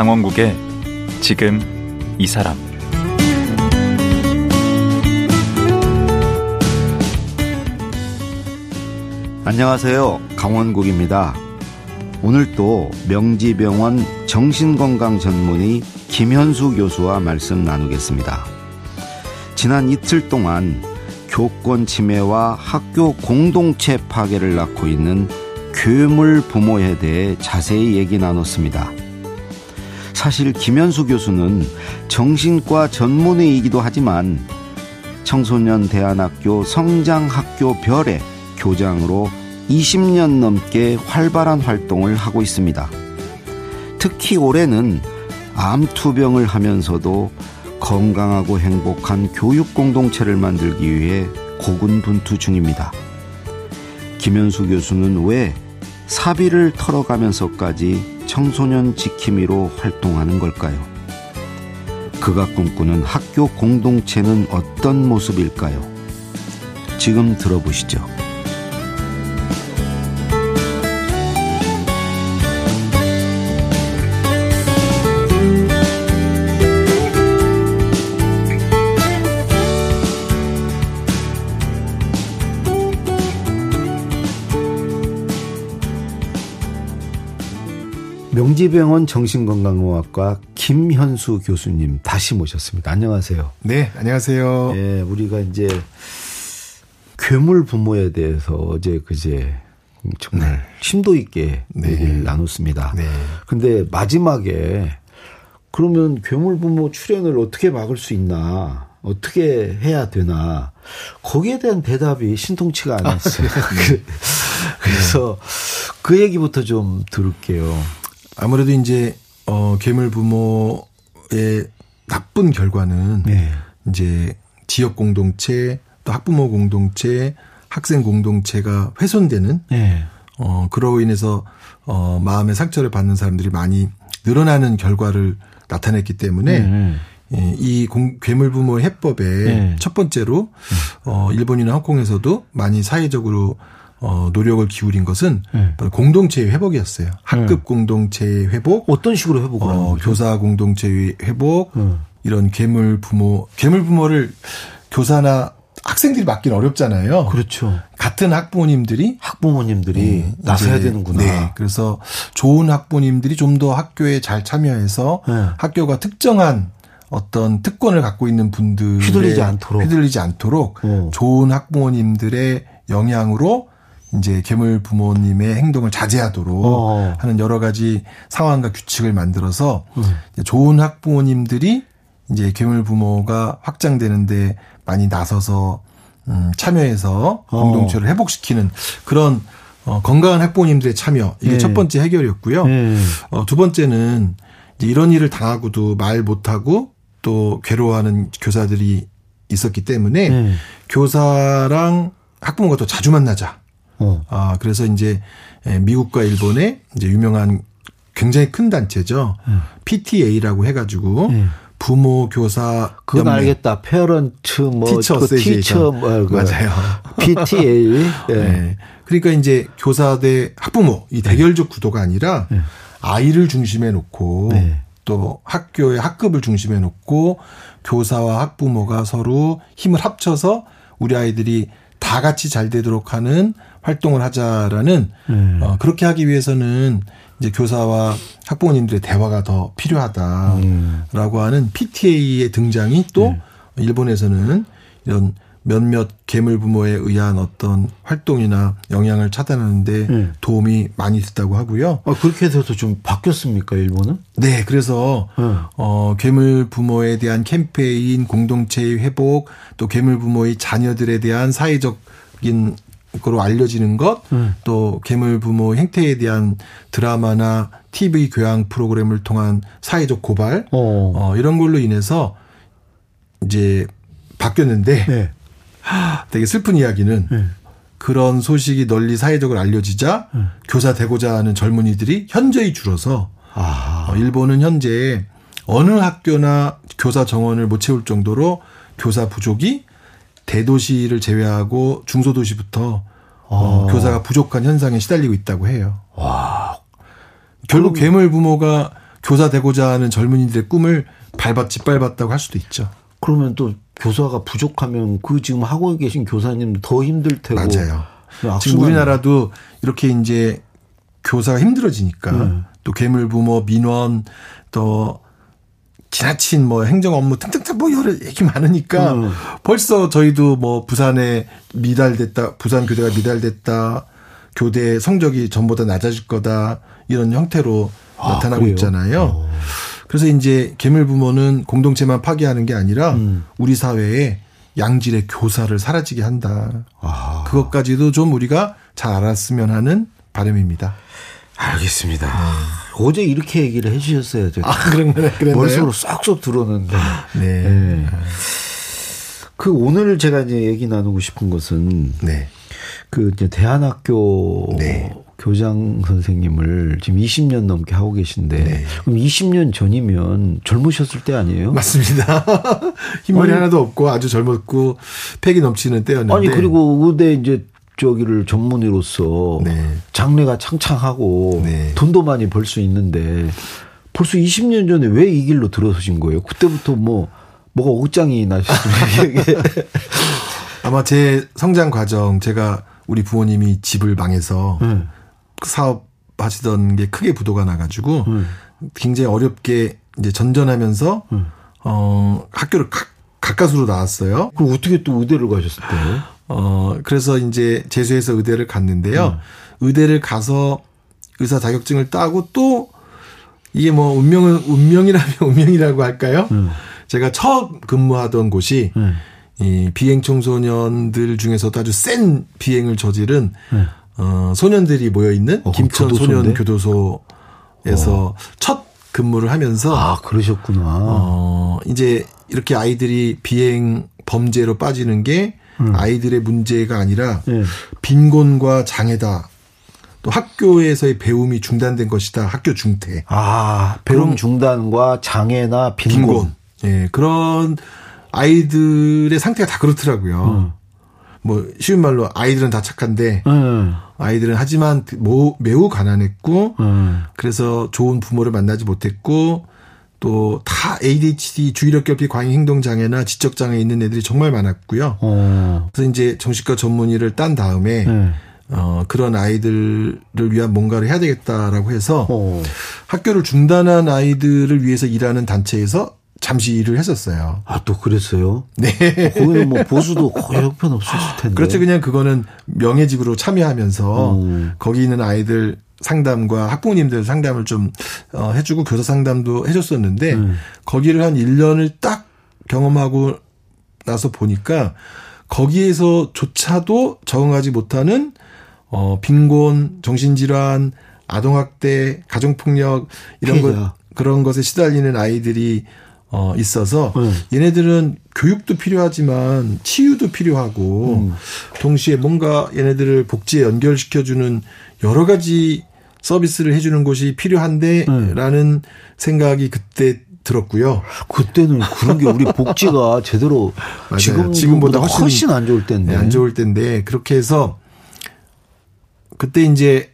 강원국의 지금 이 사람. 안녕하세요, 강원국입니다. 오늘 또 명지병원 정신건강 전문의 김현수 교수와 말씀 나누겠습니다. 지난 이틀 동안 교권 침해와 학교 공동체 파괴를 낳고 있는 괴물 부모에 대해 자세히 얘기 나눴습니다. 사실 김현수 교수는 정신과 전문의이기도 하지만 청소년 대안학교 성장학교 별의 교장으로 20년 넘게 활발한 활동을 하고 있습니다. 특히 올해는 암투병을 하면서도 건강하고 행복한 교육 공동체를 만들기 위해 고군분투 중입니다. 김현수 교수는 왜 사비를 털어가면서까지 청소년 지킴이로 활동하는 걸까요? 그가 꿈꾸는 학교 공동체는 어떤 모습일까요? 지금 들어보시죠. 명지병원 정신건강의학과 김현수 교수님 다시 모셨습니다. 안녕하세요. 네, 안녕하세요. 예, 우리가 이제 괴물 부모에 대해서 어제 그제 정말 심도 있게 얘기를 나눴습니다. 그런데 마지막에 그러면 괴물 부모 출현을 어떻게 막을 수 있나? 어떻게 해야 되나? 거기에 대한 대답이 신통치가 않았어요. 그래서 그 얘기부터 좀 들을게요. 아무래도 이제 괴물 부모의 나쁜 결과는 이제 지역 공동체, 또 학부모 공동체, 학생 공동체가 훼손되는 그로 인해서 마음의 상처를 받는 사람들이 많이 늘어나는 결과를 나타냈기 때문에 이 괴물 부모 해법에 첫 번째로 일본이나 홍콩에서도 많이 사회적으로 노력을 기울인 것은 바로 공동체의 회복이었어요. 학급 공동체의 회복. 어떤 식으로 회복을 하는 거죠? 교사 공동체의 회복. 이런 괴물 부모를 교사나 학생들이 맡기는 어렵잖아요. 그렇죠. 같은 학부모님들이 나서야 되는구나. 네. 그래서 좋은 학부모님들이 좀 더 학교에 잘 참여해서 학교가 특정한 어떤 특권을 갖고 있는 분들에 휘둘리지 않도록 좋은 학부모님들의 영향으로 이제 괴물 부모님의 행동을 자제하도록 하는 여러 가지 상황과 규칙을 만들어서 좋은 학부모님들이 이제 괴물 부모가 확장되는데 많이 나서서 참여해서 공동체를 회복시키는 그런 건강한 학부모님들의 참여, 이게 첫 번째 해결이었고요. 두 번째는 이제 이런 일을 당하고도 말 못하고 또 괴로워하는 교사들이 있었기 때문에 교사랑 학부모가 더 자주 만나자. 그래서 이제 미국과 일본의 이제 유명한 굉장히 큰 단체죠. PTA라고 해가지고 부모 교사 그건 연맹. 알겠다. 페어런트 티처 맞아요. PTA. 네. 네. 그러니까 이제 교사 대 학부모 이 대결적 구도가 아니라 아이를 중심에 놓고 또 학교의 학급을 중심에 놓고 교사와 학부모가 서로 힘을 합쳐서 우리 아이들이 다 같이 잘 되도록 하는 활동을 하자라는 그렇게 하기 위해서는 이제 교사와 학부모님들의 대화가 더 필요하다라고 하는 PTA의 등장이 또 일본에서는 이런 몇몇 괴물 부모에 의한 어떤 활동이나 영향을 차단하는데 도움이 많이 됐다고 하고요. 그렇게 해서 좀 바뀌었습니까, 일본은? 네, 그래서 괴물 부모에 대한 캠페인, 공동체의 회복, 또 괴물 부모의 자녀들에 대한 사회적인 거로 알려지는 것, 또 괴물 부모 행태에 대한 드라마나 TV 교양 프로그램을 통한 사회적 고발 이런 걸로 인해서 이제 바뀌었는데. 되게 슬픈 이야기는 그런 소식이 널리 사회적으로 알려지자 교사 되고자 하는 젊은이들이 현저히 줄어서 일본은 현재 어느 학교나 교사 정원을 못 채울 정도로 교사 부족이 대도시를 제외하고 중소도시부터 교사가 부족한 현상에 시달리고 있다고 해요. 결국 괴물 부모가 교사되고자 하는 젊은이들의 꿈을 짓밟았다고 할 수도 있죠. 그러면 또 교사가 부족하면 그 지금 학원에 계신 교사님도 더 힘들 테고. 맞아요. 지금 우리나라도 이렇게 이제 교사가 힘들어지니까 또 괴물부모, 민원, 또 지나친 뭐 행정 업무 등등 뭐 여러 얘기 많으니까 벌써 저희도 뭐 부산에 미달됐다, 부산 교대가 미달됐다, 교대 성적이 전보다 낮아질 거다 이런 형태로 나타나고 그래요? 있잖아요. 그래서 이제 괴물부모는 공동체만 파괴하는 게 아니라 우리 사회에 양질의 교사를 사라지게 한다. 그것까지도 좀 우리가 잘 알았으면 하는 바람입니다. 알겠습니다. 어제 이렇게 얘기를 해주셨어요. 그런가요? 머릿속으로 쏙쏙 들어오는데. 네. 네. 그 오늘 제가 이제 얘기 나누고 싶은 것은 네. 그 이제 대안학교 네. 교장 선생님을 지금 20년 넘게 하고 계신데 네. 그럼 20년 전이면 젊으셨을 때 아니에요? 맞습니다. 흰머리 하나도 없고 아주 젊었고 패기 넘치는 때였는데. 아니 그리고 의대 이제 저기를 전문의로서 네. 장래가 창창하고 네. 돈도 많이 벌 수 있는데 벌써 20년 전에 왜 이 길로 들어서신 거예요? 그때부터 뭐가 억장이 나셨습니까? 아마 제 성장 과정 제가 우리 부모님이 집을 망해서 사업하시던 게 크게 부도가 나가지고 굉장히 어렵게 이제 전전하면서 학교를 가까스로 나왔어요. 그럼 어떻게 또 의대를 가셨을 때요? 그래서 이제 재수해서 의대를 갔는데요. 의대를 가서 의사 자격증을 따고 또 이게 뭐 운명이라면 운명이라고 할까요? 제가 처음 근무하던 곳이 이 비행 청소년들 중에서도 아주 센 비행을 저지른 소년들이 모여있는 김천 소년교도소에서 첫 근무를 하면서 그러셨구나. 이제 이렇게 아이들이 비행 범죄로 빠지는 게 아이들의 문제가 아니라 빈곤과 장애다. 또 학교에서의 배움이 중단된 것이다. 학교 중퇴. 배움 중단과 장애나 빈곤. 예, 그런 아이들의 상태가 다 그렇더라고요. 뭐 쉬운 말로 아이들은 다 착한데 아이들은 하지만 매우 가난했고 그래서 좋은 부모를 만나지 못했고 또 다 ADHD, 주의력 결핍, 과잉 행동 장애나 지적 장애 있는 애들이 정말 많았고요. 그래서 이제 정신과 전문의를 딴 다음에 그런 아이들을 위한 뭔가를 해야 되겠다라고 해서 학교를 중단한 아이들을 위해서 일하는 단체에서 잠시 일을 했었어요. 또 그랬어요? 네. 거기는 뭐 보수도 거의 형편없었을 텐데. 그렇죠. 그냥 그거는 명예직으로 참여하면서 거기 있는 아이들 상담과 학부모님들 상담을 좀 해주고 교사 상담도 해줬었는데 거기를 한 1년을 딱 경험하고 나서 보니까 거기에서조차도 적응하지 못하는 빈곤, 정신질환, 아동학대, 가정폭력 이런 그런 것에 시달리는 아이들이 있어서 얘네들은 교육도 필요하지만 치유도 필요하고 동시에 뭔가 얘네들을 복지에 연결시켜주는 여러 가지 서비스를 해주는 곳이 필요한데 라는 생각이 그때 들었고요. 그때는 그런 게 우리 복지가 제대로 지금보다 훨씬 안 좋을 때인데. 네, 안 좋을 때인데 그렇게 해서 그때 이제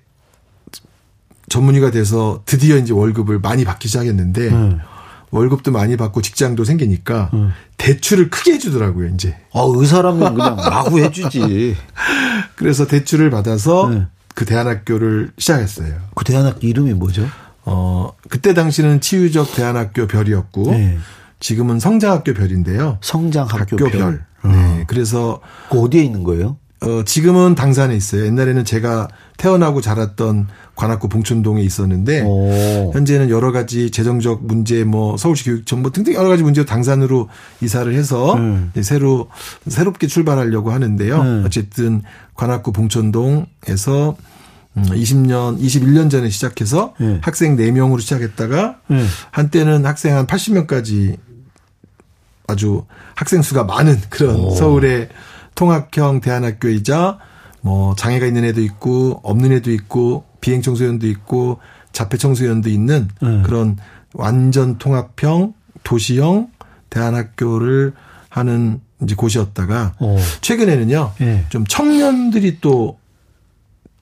전문의가 돼서 드디어 이제 월급을 많이 받기 시작했는데 월급도 많이 받고 직장도 생기니까 대출을 크게 해주더라고요, 이제. 의사라면 그냥 마구 해주지. 그래서 대출을 받아서 그 대안학교를 시작했어요. 그 대안학교 이름이 뭐죠? 그때 당시는 치유적 대안학교 별이었고 지금은 성장학교 별인데요. 성장학교 별. 네, 그래서 그 어디에 있는 거예요? 지금은 당산에 있어요. 옛날에는 제가 태어나고 자랐던 관악구 봉천동에 있었는데 현재는 여러 가지 재정적 문제, 뭐 서울시 교육청부 등등 여러 가지 문제로 당산으로 이사를 해서 새롭게 출발하려고 하는데요. 어쨌든 관악구 봉천동에서 21년 전에 시작해서 학생 4명으로 시작했다가 한때는 학생 한 80명까지 아주 학생 수가 많은 그런 서울의 통합형 대안학교이자 뭐 장애가 있는 애도 있고 없는 애도 있고 비행 청소년도 있고 자폐 청소년도 있는 그런 완전 통합형 도시형 대안학교를 하는 이제 곳이었다가 최근에는요 좀 청년들이 또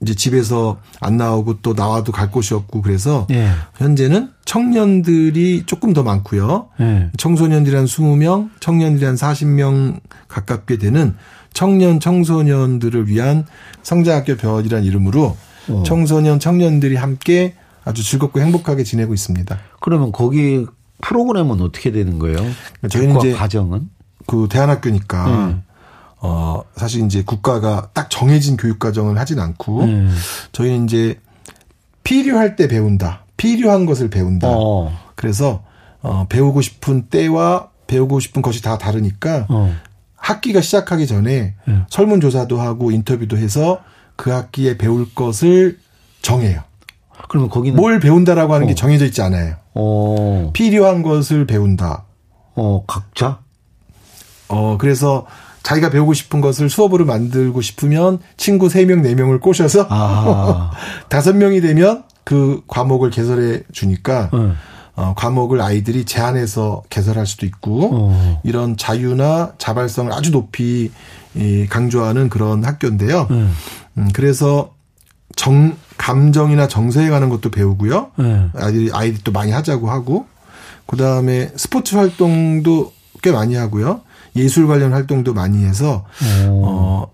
이제 집에서 안 나오고 또 나와도 갈 곳이 없고 그래서 예. 현재는 청년들이 조금 더 많고요. 예. 청소년들이 한 20명, 청년들이 한 40명 가깝게 되는 청년 청소년들을 위한 성장학교 별이란 이름으로 청소년 청년들이 함께 아주 즐겁고 행복하게 지내고 있습니다. 그러면 거기 프로그램은 어떻게 되는 거예요? 저희는 이제 과정은? 그 대안학교니까 사실 이제 국가가 딱 정해진 교육과정을 하진 않고 저희는 이제 필요할 때 배운다. 필요한 것을 배운다. 그래서 배우고 싶은 때와 배우고 싶은 것이 다 다르니까 학기가 시작하기 전에 설문조사도 하고 인터뷰도 해서 그 학기에 배울 것을 정해요. 그러면 거기는 뭘 배운다라고 하는 게 정해져 있지 않아요. 필요한 것을 배운다. 각자? 그래서 자기가 배우고 싶은 것을 수업으로 만들고 싶으면 친구 3명, 4명을 꼬셔서 5명이 되면 그 과목을 개설해 주니까 과목을 아이들이 제안해서 개설할 수도 있고 이런 자유나 자발성을 아주 높이 강조하는 그런 학교인데요. 그래서 감정이나 정서에 관한 것도 배우고요. 아이들이 또 많이 하자고 하고 그다음에 스포츠 활동도 꽤 많이 하고요. 예술 관련 활동도 많이 해서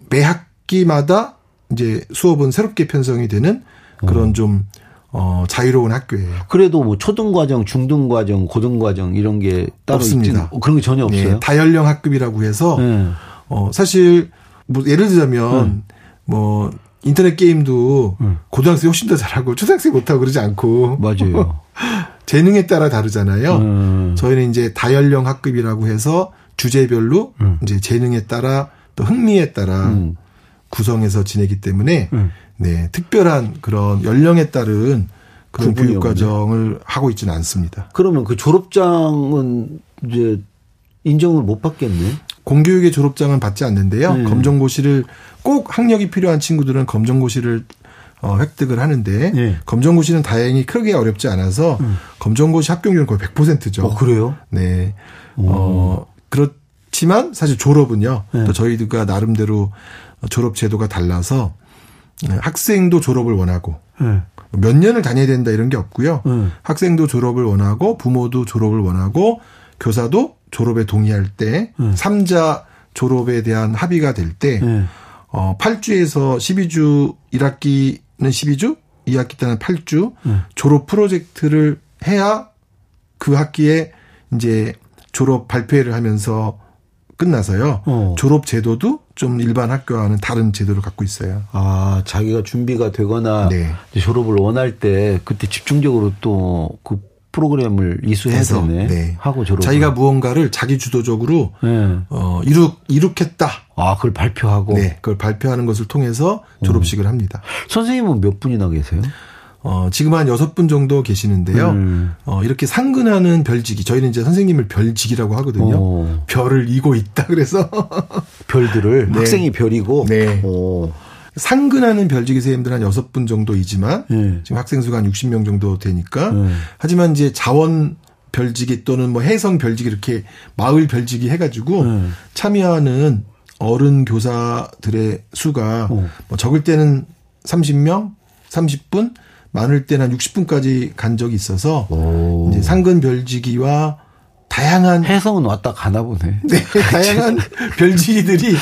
매 학기마다 이제 수업은 새롭게 편성이 되는 그런 좀 자유로운 학교예요. 그래도 뭐 초등과정, 중등과정, 고등과정 이런 게 따로 없습니다. 그런 게 전혀 없어요. 네, 다연령 학급이라고 해서 사실 뭐 예를 들자면 뭐 인터넷 게임도 고등학생이 훨씬 더 잘하고 초등학생이 못하고 그러지 않고. 맞아요. 재능에 따라 다르잖아요. 저희는 이제 다연령 학급이라고 해서 주제별로 이제 재능에 따라 또 흥미에 따라 구성해서 지내기 때문에 네, 특별한 그런 연령에 따른 그런 교육과정을 하고 있지는 않습니다. 그러면 그 졸업장은 이제 인정을 못 받겠네. 공교육의 졸업장은 받지 않는데요. 검정고시를 꼭 학력이 필요한 친구들은 검정고시를 획득을 하는데 검정고시는 다행히 크게 어렵지 않아서 검정고시 합격률은 거의 100%죠. 그래요? 네. 그렇지만 사실 졸업은요. 또 저희가 나름대로 졸업 제도가 달라서 학생도 졸업을 원하고 몇 년을 다녀야 된다 이런 게 없고요. 학생도 졸업을 원하고 부모도 졸업을 원하고 교사도 졸업에 동의할 때 3자 졸업에 대한 합의가 될 때 8주에서 12주 1학기는 12주 2학기 때는 8주 졸업 프로젝트를 해야 그 학기에 이제 졸업 발표회를 하면서 끝나서요. 졸업 제도도 좀 일반 학교와는 다른 제도를 갖고 있어요. 아, 자기가 준비가 되거나 졸업을 원할 때 그때 집중적으로 또 그 프로그램을 이수해서 하고 졸업. 자기가 무언가를 자기 주도적으로 이룩했다. 아, 그걸 발표하고. 네, 그걸 발표하는 것을 통해서 졸업식을 합니다. 선생님은 몇 분이나 계세요? 지금 한 6분 정도 계시는데요. 이렇게 상근하는 별지기. 저희는 이제 선생님을 별지기라고 하거든요. 별을 이고 있다. 그래서. 별들을. 학생이 별이고. 상근하는 별지기 선생님들 한 6분 정도이지만. 지금 학생 수가 한 60명 정도 되니까. 하지만 이제 자원 별지기 또는 뭐 해성 별지기 이렇게 마을 별지기 해가지고. 참여하는 어른 교사들의 수가. 뭐 적을 때는 30명, 30분. 많을 때는 한 60분까지 간 적이 있어서 이제 상근 별지기와 다양한 해성은 왔다 가나 보네. 네, 다양한 별지기들이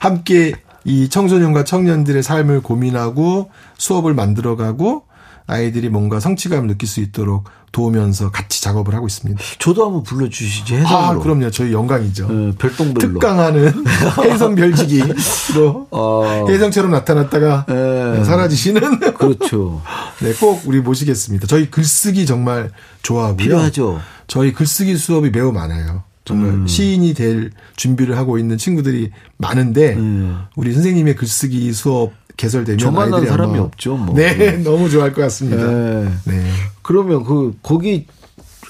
함께 이 청소년과 청년들의 삶을 고민하고 수업을 만들어가고 아이들이 뭔가 성취감을 느낄 수 있도록 도우면서 같이 작업을 하고 있습니다. 저도 한번 불러주시지 해성으로. 아, 그럼요. 저희 영광이죠. 별똥별로. 특강하는 해성 별지기로 해성처럼 나타났다가 사라지시는. 그렇죠. 네, 꼭 우리 모시겠습니다. 저희 글쓰기 정말 좋아하고요. 필요하죠. 저희 글쓰기 수업이 매우 많아요. 정말 시인이 될 준비를 하고 있는 친구들이 많은데 우리 선생님의 글쓰기 수업 개설되면 저만한 사람이 없죠. 뭐. 네, 너무 좋아할 것 같습니다. 네. 그러면 거기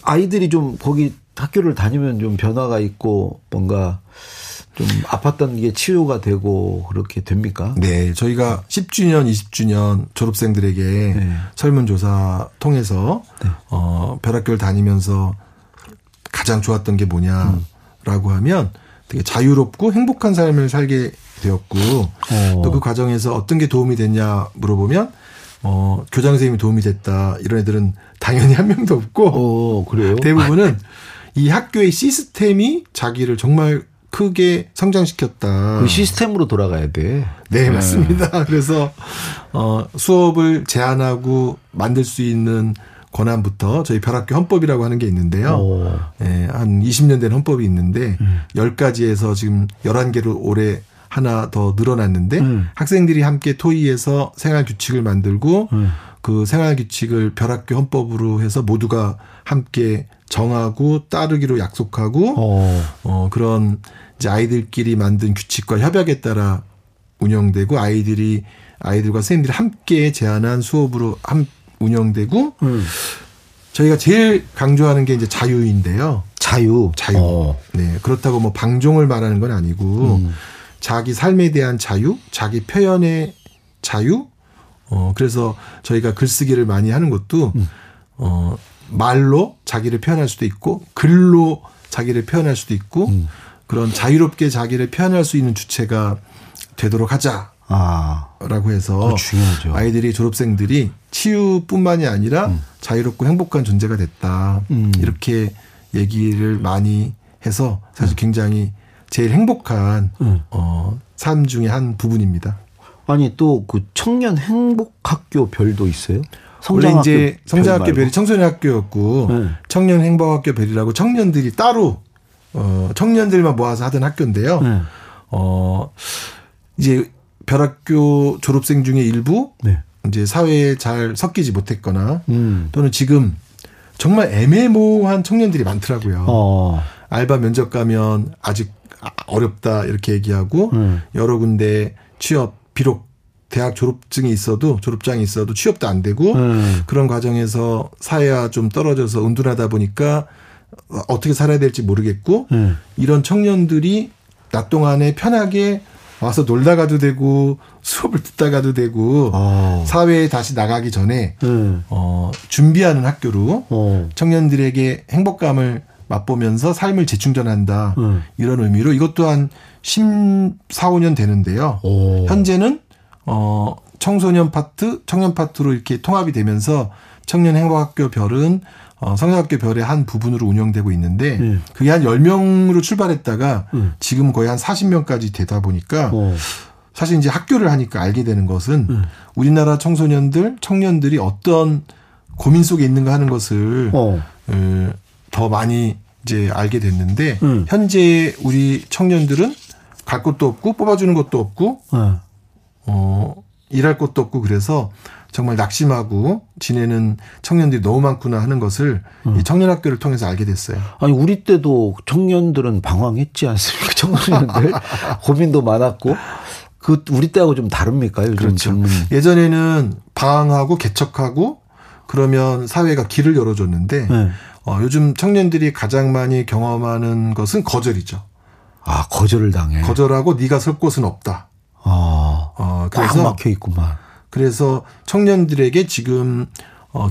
아이들이 좀 거기 학교를 다니면 좀 변화가 있고 뭔가 좀 아팠던 게 치유가 되고 그렇게 됩니까? 네, 저희가 10주년, 20주년 졸업생들에게 설문조사 통해서 별학교를 다니면서 가장 좋았던 게 뭐냐라고 하면 되게 자유롭고 행복한 삶을 살게 되었고 또 그 과정에서 어떤 게 도움이 됐냐 물어보면 교장 선생님이 도움이 됐다 이런 애들은 당연히 한 명도 없고 그래요? 대부분은 이 학교의 시스템이 자기를 정말 크게 성장시켰다. 그 시스템으로 돌아가야 돼. 네, 맞습니다. 그래서 수업을 제한하고 만들 수 있는 권한부터 저희 별학교 헌법이라고 하는 게 있는데요. 네, 한 20년 된 헌법이 있는데 10가지에서 지금 11개로 올해 하나 더 늘어났는데 학생들이 함께 토의해서 생활규칙을 만들고 그 생활규칙을 별학교 헌법으로 해서 모두가 함께 정하고 따르기로 약속하고 그런 이제 아이들끼리 만든 규칙과 협약에 따라 운영되고 아이들과 선생님들이 함께 제안한 수업으로 운영되고 저희가 제일 강조하는 게 이제 자유인데요. 자유. 네, 그렇다고 뭐 방종을 말하는 건 아니고 자기 삶에 대한 자유, 자기 표현의 자유. 그래서 저희가 글쓰기를 많이 하는 것도 말로 자기를 표현할 수도 있고 글로 자기를 표현할 수도 있고 그런 자유롭게 자기를 표현할 수 있는 주체가 되도록 하자라고 해서 중요하죠. 아이들이 졸업생들이 치유뿐만이 아니라 자유롭고 행복한 존재가 됐다. 이렇게 얘기를 많이 해서 사실 굉장히 제일 행복한 삶 중에 한 부분입니다. 아니 또 그 청년 행복학교 별도 있어요? 원래 이제 성장학교 별이 청소년 학교였고 청년 행복학교 별이라고 청년들이 따로 청년들만 모아서 하던 학교인데요. 이제 별학교 졸업생 중에 일부 이제 사회에 잘 섞이지 못했거나 또는 지금 정말 애매모호한 청년들이 많더라고요. 알바 면접 가면 아직 어렵다 이렇게 얘기하고 여러 군데 취업 비록 대학 졸업장이 있어도 취업도 안 되고 그런 과정에서 사회와 좀 떨어져서 은둔하다 보니까 어떻게 살아야 될지 모르겠고 이런 청년들이 낮 동안에 편하게 와서 놀다 가도 되고 수업을 듣다 가도 되고 사회에 다시 나가기 전에 준비하는 학교로 청년들에게 행복감을 맛보면서 삶을 재충전한다. 이런 의미로 이것 또한 14~15년 되는데요. 현재는 청소년 파트, 청년 파트로 이렇게 통합이 되면서 청년 행복학교 별은 성장학교 별의 한 부분으로 운영되고 있는데 그게 한 10명으로 출발했다가 지금 거의 한 40명까지 되다 보니까 사실 이제 학교를 하니까 알게 되는 것은 우리나라 청년들이 어떤 고민 속에 있는가 하는 것을 더 많이 이제 알게 됐는데 현재 우리 청년들은 갈 곳도 없고 뽑아주는 것도 없고 일할 곳도 없고 그래서 정말 낙심하고 지내는 청년들이 너무 많구나 하는 것을 이 청년 학교를 통해서 알게 됐어요. 아니 우리 때도 청년들은 방황했지 않습니까? 청년들 고민도 많았고 그 우리 때하고 좀 다릅니까? 요즘 그렇죠. 예전에는 방황하고 개척하고 그러면 사회가 길을 열어줬는데. 요즘 청년들이 가장 많이 경험하는 것은 거절이죠. 아, 거절을 당해. 거절하고 네가 설 곳은 없다. 그래서 꽉 막혀 있구만. 그래서 청년들에게 지금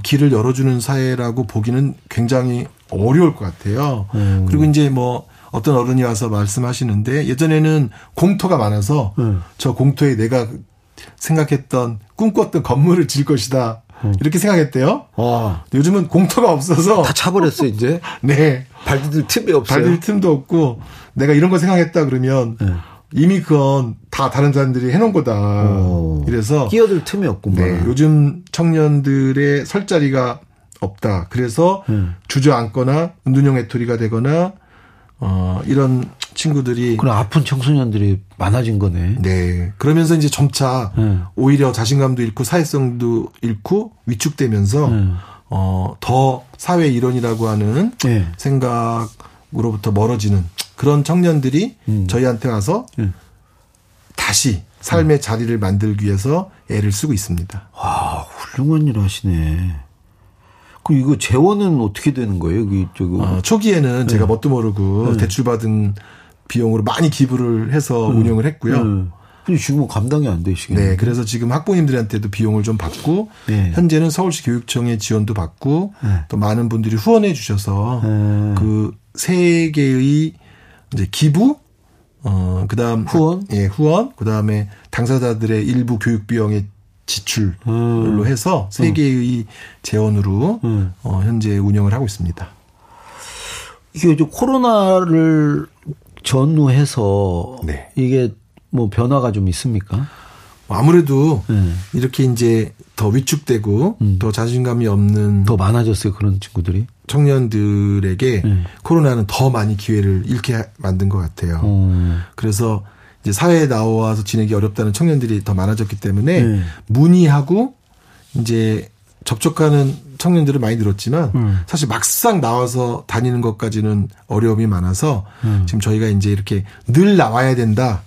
길을 열어주는 사회라고 보기는 굉장히 어려울 것 같아요. 그리고 이제 뭐 어떤 어른이 와서 말씀하시는데 예전에는 공터가 많아서 저 공터에 내가 생각했던 꿈꿨던 건물을 질 것이다. 이렇게 생각했대요. 요즘은 공터가 없어서 다 차버렸어 이제. 네. 발디딜 틈이 없어요. 발디딜 틈도 없고 내가 이런 거 생각했다 그러면 이미 그건 다 다른 사람들이 해놓은 거다. 그래서 끼어들 틈이 없구만. 네. 요즘 청년들의 설 자리가 없다. 그래서 주저앉거나 은둔형 외톨이가 되거나 이런 친구들이. 그럼 아픈 청소년들이 많아진 거네. 네. 그러면서 이제 점차 오히려 자신감도 잃고 사회성도 잃고 위축되면서 더 사회 일원이라고 하는 생각으로부터 멀어지는 그런 청년들이 저희한테 와서 다시 삶의 자리를 만들기 위해서 애를 쓰고 있습니다. 와, 훌륭한 일 하시네. 이거 재원은 어떻게 되는 거예요? 초기에는 제가 뭣도 모르고 대출받은 비용으로 많이 기부를 해서 운영을 했고요. 근데 지금은 감당이 안 되시겠네요. 네, 그래서 지금 학부모님들한테도 비용을 좀 받고 현재는 서울시 교육청의 지원도 받고 또 많은 분들이 후원해 주셔서 그 세 개의 이제 기부, 그다음 후원, 예, 후원. 그다음에 당사자들의 일부 교육 비용의 지출로 해서 세 개의 재원으로 현재 운영을 하고 있습니다. 이게 이제 코로나를 전후해서 네. 이게 뭐 변화가 좀 있습니까? 아무래도 네. 이렇게 이제 더 위축되고 더 자신감이 없는 더 많아졌어요 그런 친구들이 청년들에게 네. 코로나는 더 많이 기회를 잃게 만든 것 같아요. 그래서 이제 사회에 나와서 지내기 어렵다는 청년들이 더 많아졌기 때문에 네. 문의하고 이제 접촉하는 청년들은 많이 늘었지만 사실 막상 나와서 다니는 것까지는 어려움이 많아서 지금 저희가 이제 이렇게 늘 나와야 된다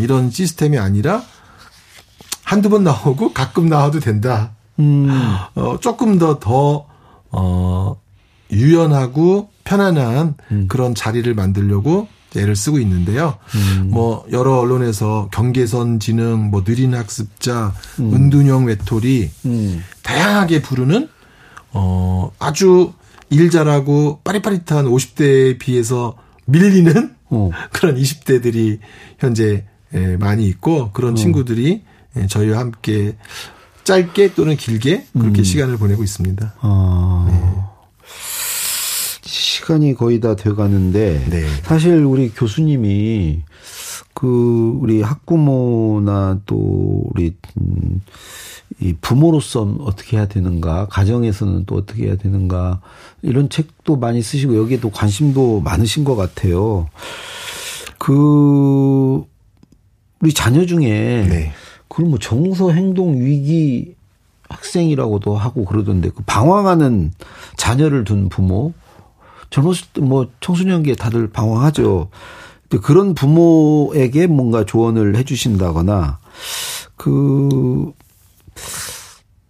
이런 시스템이 아니라 한두 번 나오고 가끔 나와도 된다. 조금 더 유연하고 편안한 그런 자리를 만들려고 애를 쓰고 있는데요. 뭐 여러 언론에서 경계선 지능, 뭐 느린 학습자, 은둔형 외톨이 다양하게 부르는 아주 일 잘하고 빠릿빠릿한 50대에 비해서 밀리는 그런 20대들이 현재 많이 있고 그런 친구들이 저희와 함께 짧게 또는 길게 그렇게 시간을 보내고 있습니다. 아. 네. 시간이 거의 다 돼가는데 네. 사실 우리 교수님이 그 우리 학부모나 또 우리 이 부모로서 어떻게 해야 되는가, 가정에서는 또 어떻게 해야 되는가 이런 책도 많이 쓰시고 여기에도 관심도 많으신 것 같아요. 그 우리 자녀 중에. 네. 그럼 뭐 정서 행동 위기 학생이라고도 하고 그러던데 그 방황하는 자녀를 둔 부모 젊었을 때 뭐 청소년기에 다들 방황하죠. 근데 그런 부모에게 뭔가 조언을 해주신다거나 그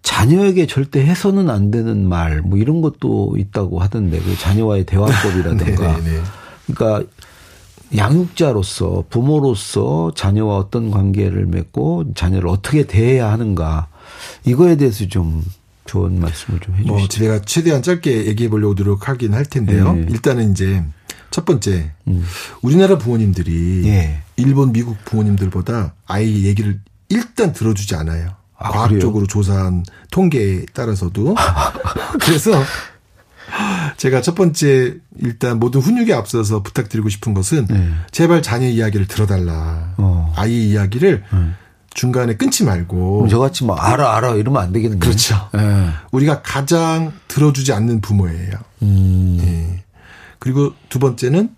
자녀에게 절대 해서는 안 되는 말 뭐 이런 것도 있다고 하던데 그 자녀와의 대화법이라든가 그러니까. 양육자로서 부모로서 자녀와 어떤 관계를 맺고 자녀를 어떻게 대해야 하는가 이거에 대해서 좀 좋은 말씀을 좀 해 주시죠. 뭐 제가 최대한 짧게 얘기해 보려고 노력하긴 할 텐데요. 네. 일단은 이제 첫 번째 우리나라 부모님들이 네. 일본 미국 부모님들보다 아이 얘기를 일단 들어주지 않아요. 아, 과학적으로 그래요? 조사한 통계에 따라서도 그래서 제가 첫 번째 일단 모든 훈육에 앞서서 부탁드리고 싶은 것은 제발 자녀 이야기를 들어달라. 아이 이야기를 중간에 끊지 말고. 저같이 막 알아 이러면 안 되겠는데. 그렇죠. 네. 우리가 가장 들어주지 않는 부모예요. 네. 그리고 두 번째는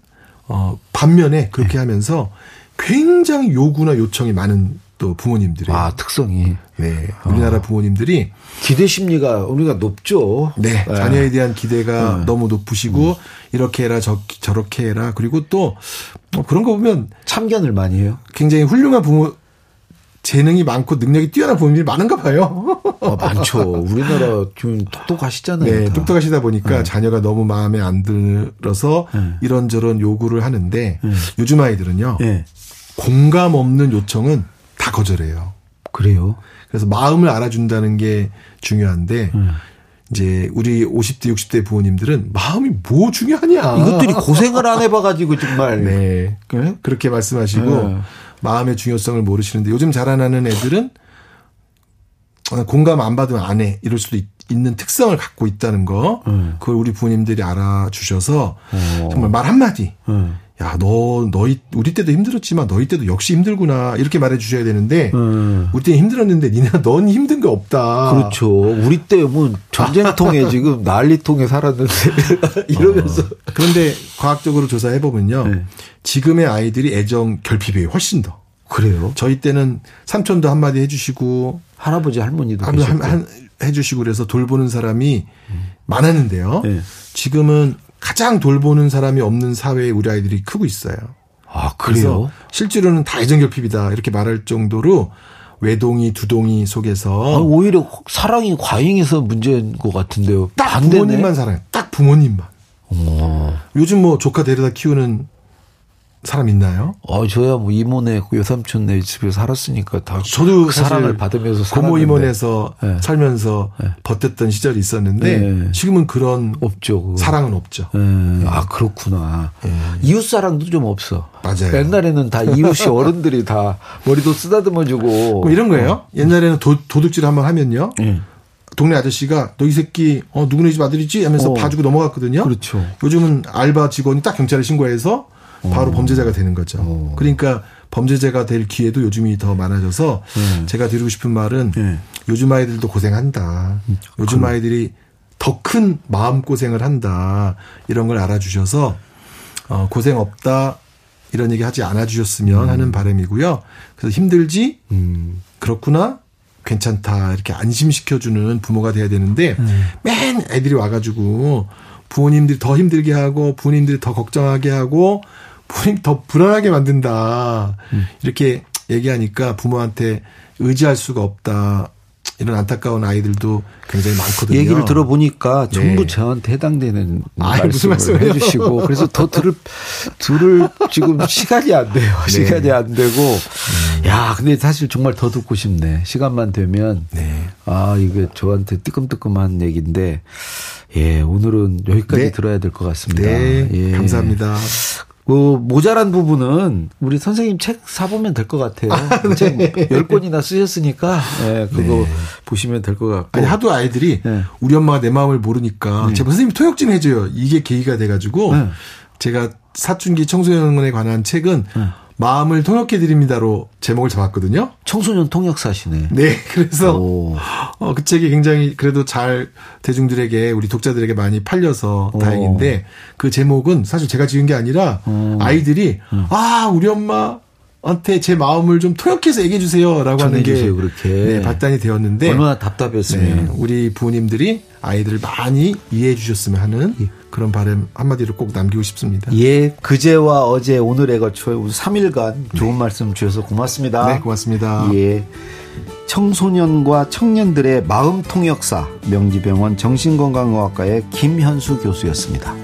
반면에 그렇게 네. 하면서 굉장히 요구나 요청이 많은 또 부모님들의 특성이 네 우리나라 부모님들이 기대 심리가 우리가 높죠. 네 자녀에 대한 기대가 너무 높으시고 이렇게 해라 저렇게 해라 그리고 또 그런 거 보면 참견을 많이 해요. 굉장히 훌륭한 부모 재능이 많고 능력이 뛰어난 부모님이 많은가 봐요. 많죠. 우리나라 좀 똑똑하시잖아요. 네, 똑똑하시다 보니까 자녀가 너무 마음에 안 들어서 이런저런 요구를 하는데 요즘 아이들은요 공감 없는 요청은 다 거절해요. 그래요? 그래서 마음을 알아준다는 게 중요한데 이제 우리 50대 60대 부모님들은 마음이 뭐 중요하냐. 이것들이 고생을 안 해봐가지고 정말. 네. 그래? 그렇게 말씀하시고 마음의 중요성을 모르시는데 요즘 자라나는 애들은 공감 안 받으면 안 해. 이럴 수도 있는 특성을 갖고 있다는 거. 그걸 우리 부모님들이 알아주셔서 정말 말 한마디. 야, 너희 우리 때도 힘들었지만 너희 때도 역시 힘들구나 이렇게 말해 주셔야 되는데 우리 때는 힘들었는데 니네 넌 힘든 거 없다. 그렇죠. 우리 때 뭐 전쟁통에 지금 난리통에 살았는데 이러면서 그런데 과학적으로 조사해 보면요 지금의 아이들이 애정 결핍이 훨씬 더 그래요. 저희 때는 삼촌도 한마디 해주시고 할아버지 할머니도 해주시고 그래서 돌보는 사람이 많았는데요. 네. 지금은 가장 돌보는 사람이 없는 사회에 우리 아이들이 크고 있어요. 아, 그래요? 실제로는 다 애정결핍이다 이렇게 말할 정도로 외동이 두동이 속에서 오히려 사랑이 과잉해서 문제인 것 같은데요. 딱 부모님만 사랑해. 딱 부모님만. 요즘 뭐 조카 데려다 키우는 사람 있나요? 저야 뭐 이모네 외삼촌네 집에서 살았으니까 다 저도 그 사랑을 받으면서 살았는데 고모 임원에서 네. 살면서 네. 버텼던 시절이 있었는데 네. 지금은 그런 없죠. 그거. 사랑은 없죠. 네. 아 그렇구나. 네. 이웃 사랑도 좀 없어. 맞아요. 옛날에는 다 이웃이 어른들이 다 머리도 쓰다듬어주고 뭐 이런 거예요. 옛날에는 도둑질 한번 하면요. 네. 동네 아저씨가 너 이 새끼 누구네 집 아들이지 하면서 봐주고 넘어갔거든요. 그렇죠. 요즘은 알바 직원이 딱 경찰에 신고해서 바로 범죄자가 되는 거죠. 그러니까 범죄자가 될 기회도 요즘이 더 많아져서 제가 드리고 싶은 말은 요즘 아이들도 고생한다. 요즘 아이들이 더 큰 마음고생을 한다. 이런 걸 알아주셔서 고생 없다 이런 얘기 하지 않아주셨으면 하는 바람이고요. 그래서 힘들지? 그렇구나? 괜찮다. 이렇게 안심시켜주는 부모가 돼야 되는데 맨 애들이 와가지고 부모님들이 더 힘들게 하고 부모님들이 더 걱정하게 하고 부모님 더 불안하게 만든다. 이렇게 얘기하니까 부모한테 의지할 수가 없다. 이런 안타까운 아이들도 굉장히 많거든요. 얘기를 들어보니까 전부 네. 저한테 해당되는 말씀을 해주시고 그래서 더 들을 지금 시간이 안 돼요. 네. 시간이 안 되고 야 근데 사실 정말 더 듣고 싶네. 시간만 되면 네. 아 이게 저한테 뜨끔뜨끔한 얘기인데 예 오늘은 여기까지 네. 들어야 될 것 같습니다. 네 예. 감사합니다. 모자란 부분은 우리 선생님 책 사보면 될 것 같아요. 네. 책 10권이나 쓰셨으니까 네, 그거 네. 보시면 될 것 같고. 아니, 하도 아이들이 네. 우리 엄마가 내 마음을 모르니까 네. 제발 선생님 토역 좀 해줘요. 이게 계기가 돼가지고 네. 제가 사춘기 청소년에 관한 책은 네. 마음을 통역해드립니다로 제목을 잡았거든요. 청소년 통역사시네. 네. 그래서 그 책이 굉장히 그래도 잘 대중들에게 우리 독자들에게 많이 팔려서 다행인데 그 제목은 사실 제가 지은 게 아니라 아이들이 아 우리 엄마한테 제 마음을 좀 통역해서 얘기해 주세요라고 하는 게 그렇게. 네, 발단이 되었는데 얼마나 답답했으면 네, 우리 부모님들이 아이들을 많이 이해해 주셨으면 하는 예. 그런 바람 한마디로 꼭 남기고 싶습니다. 예, 그제와 어제 오늘에 걸쳐 3일간 좋은 네. 말씀 주셔서 고맙습니다. 네, 고맙습니다. 예, 청소년과 청년들의 마음통역사 명지병원 정신건강의학과의 김현수 교수였습니다.